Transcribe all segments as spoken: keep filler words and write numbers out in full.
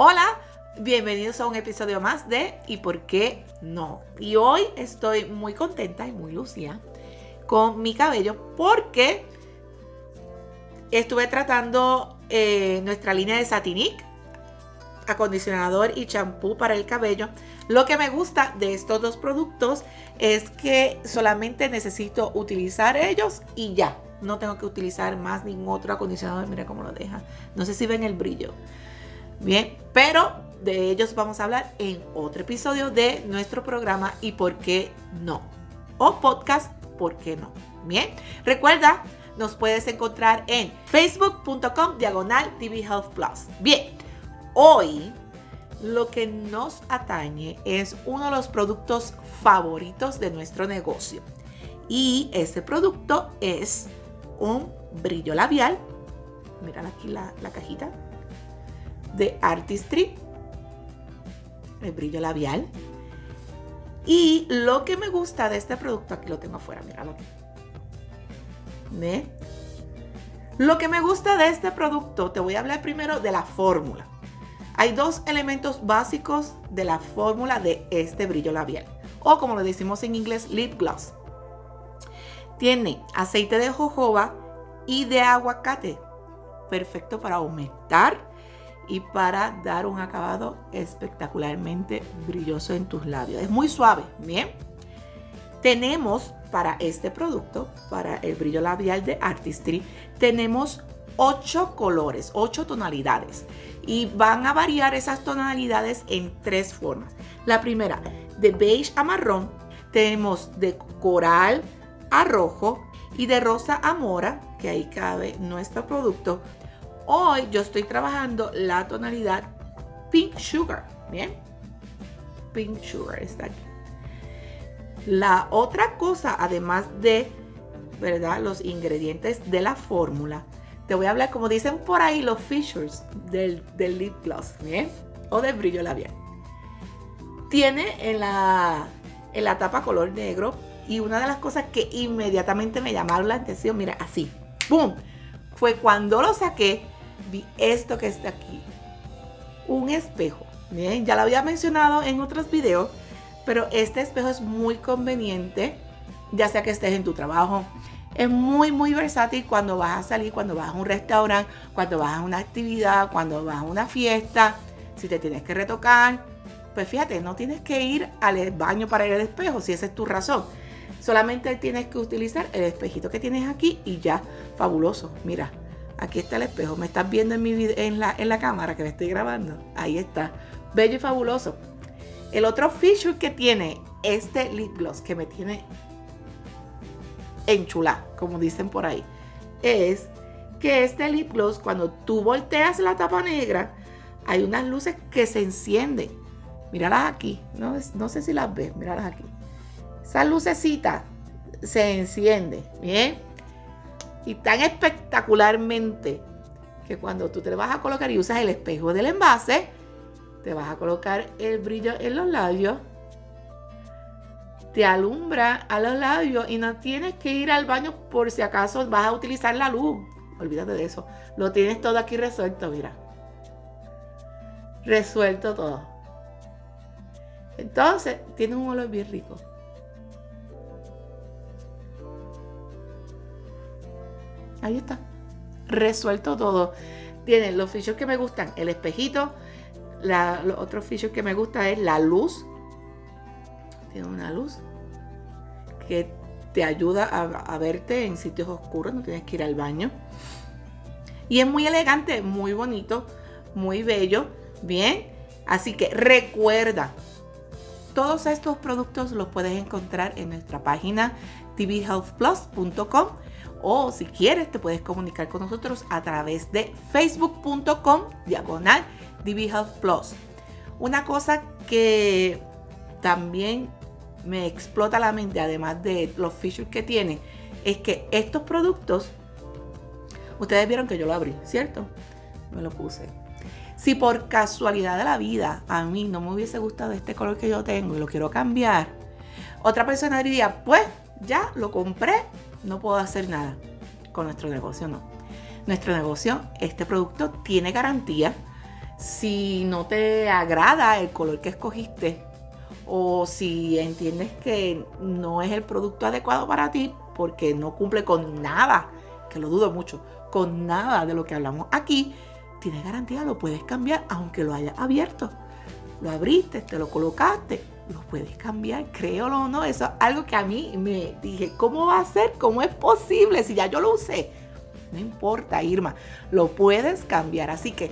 Hola, bienvenidos a un episodio más de ¿Y por qué no? Y hoy estoy muy contenta y muy lucida con mi cabello porque estuve tratando eh, nuestra línea de Satinique, acondicionador y champú para el cabello. Lo que me gusta de estos dos productos es que solamente necesito utilizar ellos y ya. No tengo que utilizar más ningún otro acondicionador. Mira cómo lo deja. No sé si ven el brillo. Bien, pero de ellos vamos a hablar en otro episodio de nuestro programa ¿Y por qué no? O podcast ¿Por qué no? Bien, recuerda, nos puedes encontrar en facebook.com diagonal TVHealthPlus. Bien, hoy lo que nos atañe es uno de los productos favoritos de nuestro negocio. Y ese producto es un brillo labial. Miren aquí la, la cajita de Artistry. El brillo labial. Y lo que me gusta de este producto, aquí lo tengo afuera, míralo aquí. ¿Ve? Lo que me gusta de este producto, te voy a hablar primero de la fórmula. Hay dos elementos básicos de la fórmula de este brillo labial, o como lo decimos en inglés, lip gloss. Tiene aceite de jojoba y de aguacate, perfecto para aumentar y para dar un acabado espectacularmente brilloso en tus labios. Es muy suave, ¿bien? Tenemos para este producto, para el brillo labial de Artistry, tenemos ocho colores, ocho tonalidades. Y van a variar esas tonalidades en tres formas. La primera, de beige a marrón, tenemos de coral a rojo y de rosa a mora, que ahí cabe nuestro producto. Hoy yo estoy trabajando la tonalidad Pink Sugar, ¿bien? Pink Sugar está aquí. La otra cosa, además de, ¿verdad?, los ingredientes de la fórmula, te voy a hablar, como dicen por ahí, los features del, del lip gloss, ¿bien? O del brillo labial. Tiene en la, en la tapa color negro y una de las cosas que inmediatamente me llamaron la atención, mira, así, ¡boom!, fue cuando lo saqué, vi esto que está aquí, un espejo. Bien, ya lo había mencionado en otros videos, pero este espejo es muy conveniente, ya sea que estés en tu trabajo. Es muy, muy versátil cuando vas a salir, cuando vas a un restaurante, cuando vas a una actividad, cuando vas a una fiesta, si te tienes que retocar. Pues fíjate, no tienes que ir al baño para ir al espejo, si esa es tu razón. Solamente tienes que utilizar el espejito que tienes aquí y ya, fabuloso. Mira, aquí está el espejo. Me estás viendo en mi video, en la, en la cámara que me estoy grabando. Ahí está, bello y fabuloso. El otro feature que tiene este lip gloss, que me tiene enchulada, como dicen por ahí, es que este lip gloss, cuando tú volteas la tapa negra, hay unas luces que se encienden. Míralas aquí, no, no sé si las ves, míralas aquí. Esas lucecitas se encienden, ¿bien? Y tan espectacularmente que cuando tú te vas a colocar y usas el espejo del envase, te vas a colocar el brillo en los labios, te alumbra a los labios y no tienes que ir al baño por si acaso vas a utilizar la luz. Olvídate de eso. Lo tienes todo aquí resuelto, mira. Resuelto todo. Entonces, tiene un olor bien rico. Ahí está, resuelto todo. Tienen los features que me gustan, el espejito. La, los otros features que me gusta es la luz. Tiene una luz que te ayuda a, a verte en sitios oscuros, no tienes que ir al baño. Y es muy elegante, muy bonito, muy bello. Bien, así que recuerda, todos estos productos los puedes encontrar en nuestra página t v health plus punto com. O si quieres, te puedes comunicar con nosotros a través de facebook.com diagonal DBHealthPlus. Una cosa que también me explota la mente, además de los features que tiene, es que estos productos, ustedes vieron que yo lo abrí, ¿cierto? Me lo puse. Si por casualidad de la vida a mí no me hubiese gustado este color que yo tengo y lo quiero cambiar, otra persona diría, pues ya lo compré, no puedo hacer nada. Con nuestro negocio no. Nuestro negocio, este producto tiene garantía, si no te agrada el color que escogiste o si entiendes que no es el producto adecuado para ti porque no cumple con nada, que lo dudo mucho, con nada de lo que hablamos aquí, tienes garantía, lo puedes cambiar aunque lo hayas abierto. Lo abriste, te lo colocaste, lo puedes cambiar, créelo o no. Eso es algo que a mí me dije, ¿cómo va a ser? ¿Cómo es posible? Si ya yo lo usé. No importa, Irma, lo puedes cambiar. Así que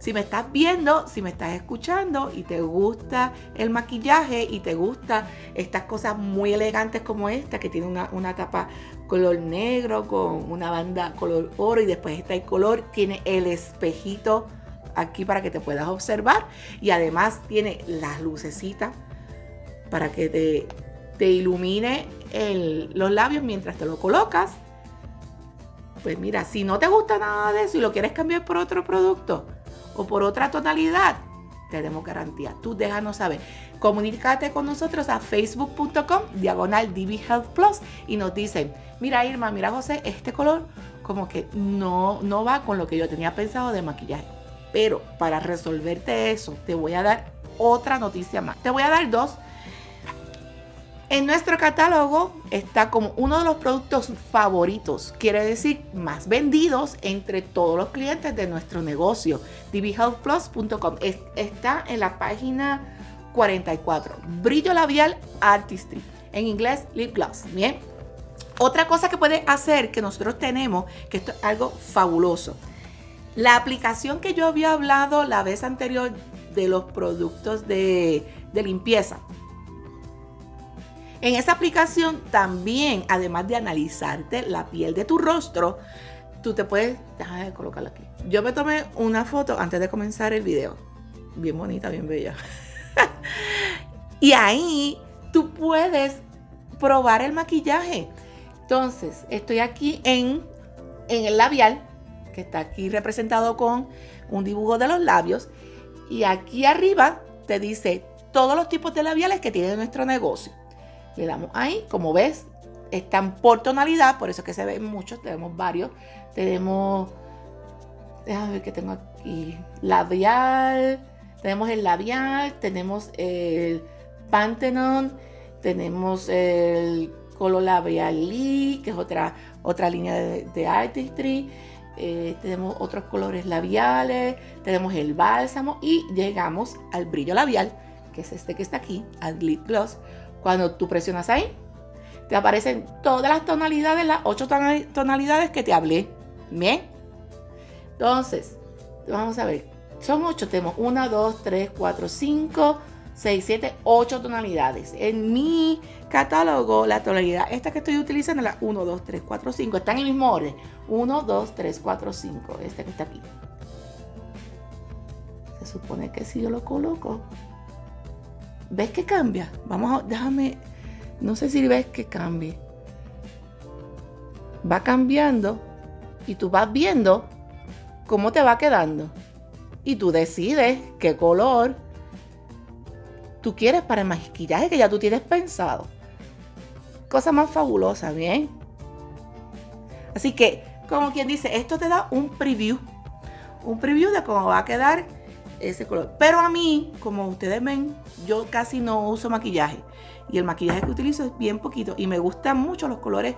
si me estás viendo, si me estás escuchando y te gusta el maquillaje y te gustan estas cosas muy elegantes como esta, que tiene una, una tapa color negro con una banda color oro y después está el color, tiene el espejito aquí para que te puedas observar y además tiene las lucecitas para que te, te ilumine el, los labios mientras te lo colocas. Pues mira, si no te gusta nada de eso y lo quieres cambiar por otro producto o por otra tonalidad, tenemos garantía. Tú déjanos saber. Comunícate con nosotros a facebook punto com diagonal D B Health Plus y nos dicen, mira Irma, mira José, este color como que no, no va con lo que yo tenía pensado de maquillaje. Pero para resolverte eso, te voy a dar otra noticia más. Te voy a dar dos. En nuestro catálogo está como uno de los productos favoritos, quiere decir más vendidos entre todos los clientes de nuestro negocio. D B Health Plus punto com está en la página cuarenta y cuatro. Brillo labial Artistry, en inglés Lip Gloss. Bien. Otra cosa que puedes hacer que nosotros tenemos, que esto es algo fabuloso. La aplicación que yo había hablado la vez anterior de los productos de, de limpieza. En esa aplicación también, además de analizarte la piel de tu rostro, tú te puedes... Déjame colocarla aquí. Yo me tomé una foto antes de comenzar el video. Bien bonita, bien bella. Y ahí tú puedes probar el maquillaje. Entonces, estoy aquí en, en el labial, que está aquí representado con un dibujo de los labios. Y aquí arriba te dice todos los tipos de labiales que tiene nuestro negocio. Le damos ahí, como ves, están por tonalidad, por eso es que se ven muchos, tenemos varios. Tenemos, déjame ver qué tengo aquí, labial, tenemos el labial, tenemos el Pantheon, tenemos el color labial Lee, que es otra, otra línea de, de Artistry. Eh, tenemos otros colores labiales, tenemos el bálsamo y llegamos al brillo labial, que es este que está aquí, al Lip Gloss. Cuando tú presionas ahí, te aparecen todas las tonalidades, las ocho tonalidades que te hablé. Bien. Entonces, vamos a ver. Son ocho. Tenemos uno, dos, tres, cuatro, cinco, seis, siete, ocho tonalidades. En mi catálogo, la tonalidad esta que estoy utilizando es la uno, dos, tres, cuatro, cinco. Está en el mismo orden. uno, dos, tres, cuatro, cinco. Este que está aquí. Se supone que si yo lo coloco. ¿Ves que cambia? Vamos a, déjame, no sé si ves que cambie. Va cambiando y tú vas viendo cómo te va quedando. Y tú decides qué color tú quieres para el maquillaje que ya tú tienes pensado. Cosa más fabulosa, ¿bien? Así que, como quien dice, esto te da un preview. Un preview de cómo va a quedar ese color. Pero a mí, como ustedes ven, yo casi no uso maquillaje y el maquillaje que utilizo es bien poquito y me gustan mucho los colores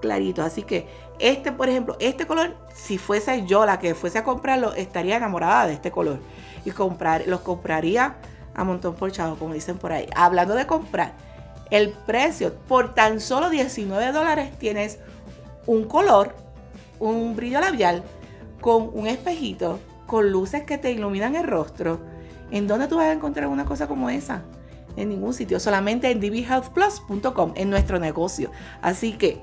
claritos, así que este, por ejemplo, este color, si fuese yo la que fuese a comprarlo, estaría enamorada de este color y comprar, los compraría a montón por chavo, como dicen por ahí. Hablando de comprar, el precio por tan solo diecinueve dólares tienes un color, un brillo labial con un espejito, con luces que te iluminan el rostro. ¿En dónde tú vas a encontrar una cosa como esa? En ningún sitio, solamente en D B Health Plus punto com, en nuestro negocio. Así que,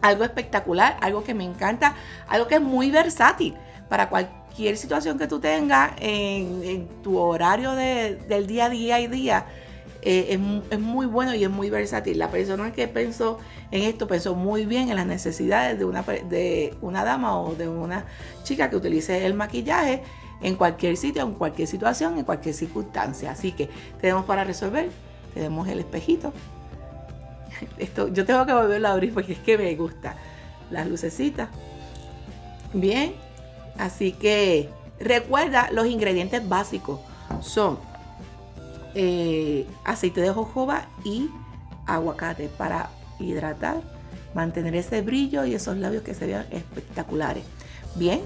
algo espectacular, algo que me encanta, algo que es muy versátil para cualquier situación que tú tengas en, en tu horario de, del día a día y día. Eh, es, es muy bueno y es muy versátil. La persona que pensó en esto pensó muy bien en las necesidades de una, de una dama o de una chica que utilice el maquillaje en cualquier sitio, en cualquier situación, en cualquier circunstancia. Así que tenemos para resolver, tenemos el espejito. Esto, yo tengo que volverlo a abrir porque es que me gusta. Las lucecitas. Bien, así que Recuerda, los ingredientes básicos son eh, aceite de jojoba y aguacate para hidratar, mantener ese brillo y esos labios que se vean espectaculares. Bien,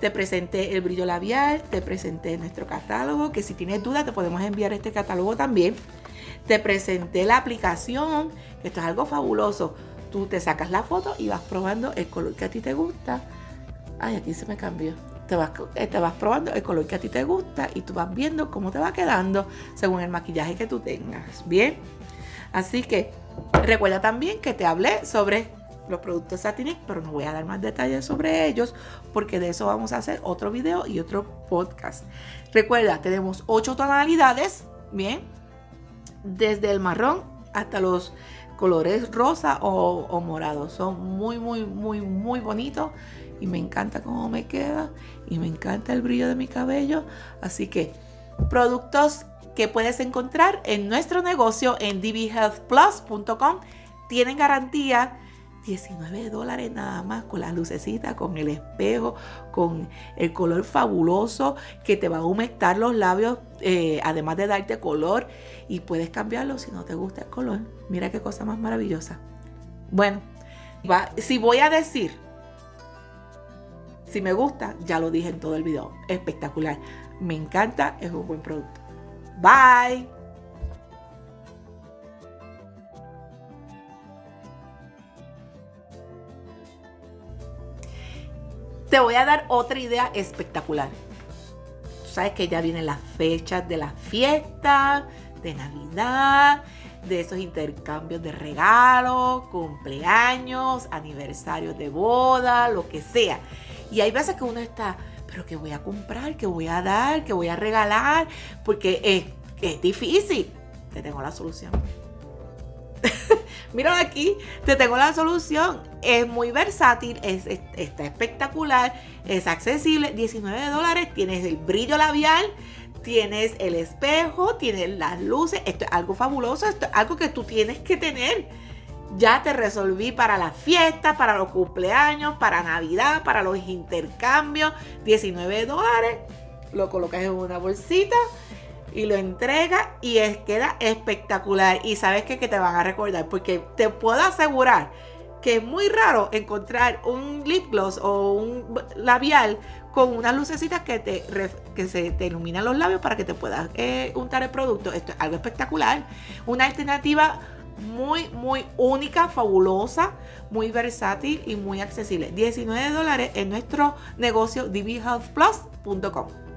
te presenté el brillo labial, te presenté nuestro catálogo, que si tienes dudas te podemos enviar este catálogo también. Te presenté la aplicación, que esto es algo fabuloso. Tú te sacas la foto y vas probando el color que a ti te gusta. Ay, aquí se me cambió. Te vas, te vas probando el color que a ti te gusta y tú vas viendo cómo te va quedando según el maquillaje que tú tengas. Bien, así que recuerda también que te hablé sobre los productos Satinique, pero no voy a dar más detalles sobre ellos porque de eso vamos a hacer otro video y otro podcast. Recuerda, tenemos ocho tonalidades, bien, desde el marrón hasta los colores rosa o, o morado. Son muy, muy, muy, muy bonitos y me encanta cómo me queda y me encanta el brillo de mi cabello. Así que productos que puedes encontrar en nuestro negocio en D B Health Plus punto com tienen garantía. diecinueve dólares nada más, con las lucecitas, con el espejo, con el color fabuloso que te va a humectar los labios, eh, además de darte color, y puedes cambiarlo si no te gusta el color. Mira qué cosa más maravillosa. Bueno, va, si voy a decir si me gusta, ya lo dije en todo el video. Espectacular, me encanta, es un buen producto. Bye. Te voy a dar otra idea espectacular. Tú sabes que ya vienen las fechas de las fiestas, de Navidad, de esos intercambios de regalos, cumpleaños, aniversarios de boda, lo que sea. Y hay veces que uno está, pero ¿qué voy a comprar? ¿Qué voy a dar? ¿Qué voy a regalar? Porque es, es difícil. Te tengo la solución. Mira aquí, te tengo la solución. Es muy versátil, es, es, está espectacular, es accesible. diecinueve dólares, tienes el brillo labial, tienes el espejo, tienes las luces. Esto es algo fabuloso, esto es algo que tú tienes que tener. Ya te resolví para las fiestas, para los cumpleaños, para Navidad, para los intercambios. diecinueve dólares, lo colocas en una bolsita y lo entrega y es, queda espectacular. Y sabes que, que te van a recordar, porque te puedo asegurar que es muy raro encontrar un lip gloss o un labial con unas lucecitas que, te, que se te iluminan los labios para que te puedas eh, untar el producto. Esto es algo espectacular, una alternativa muy, muy única, fabulosa, muy versátil y muy accesible. diecinueve dólares en nuestro negocio D B Health Plus punto com.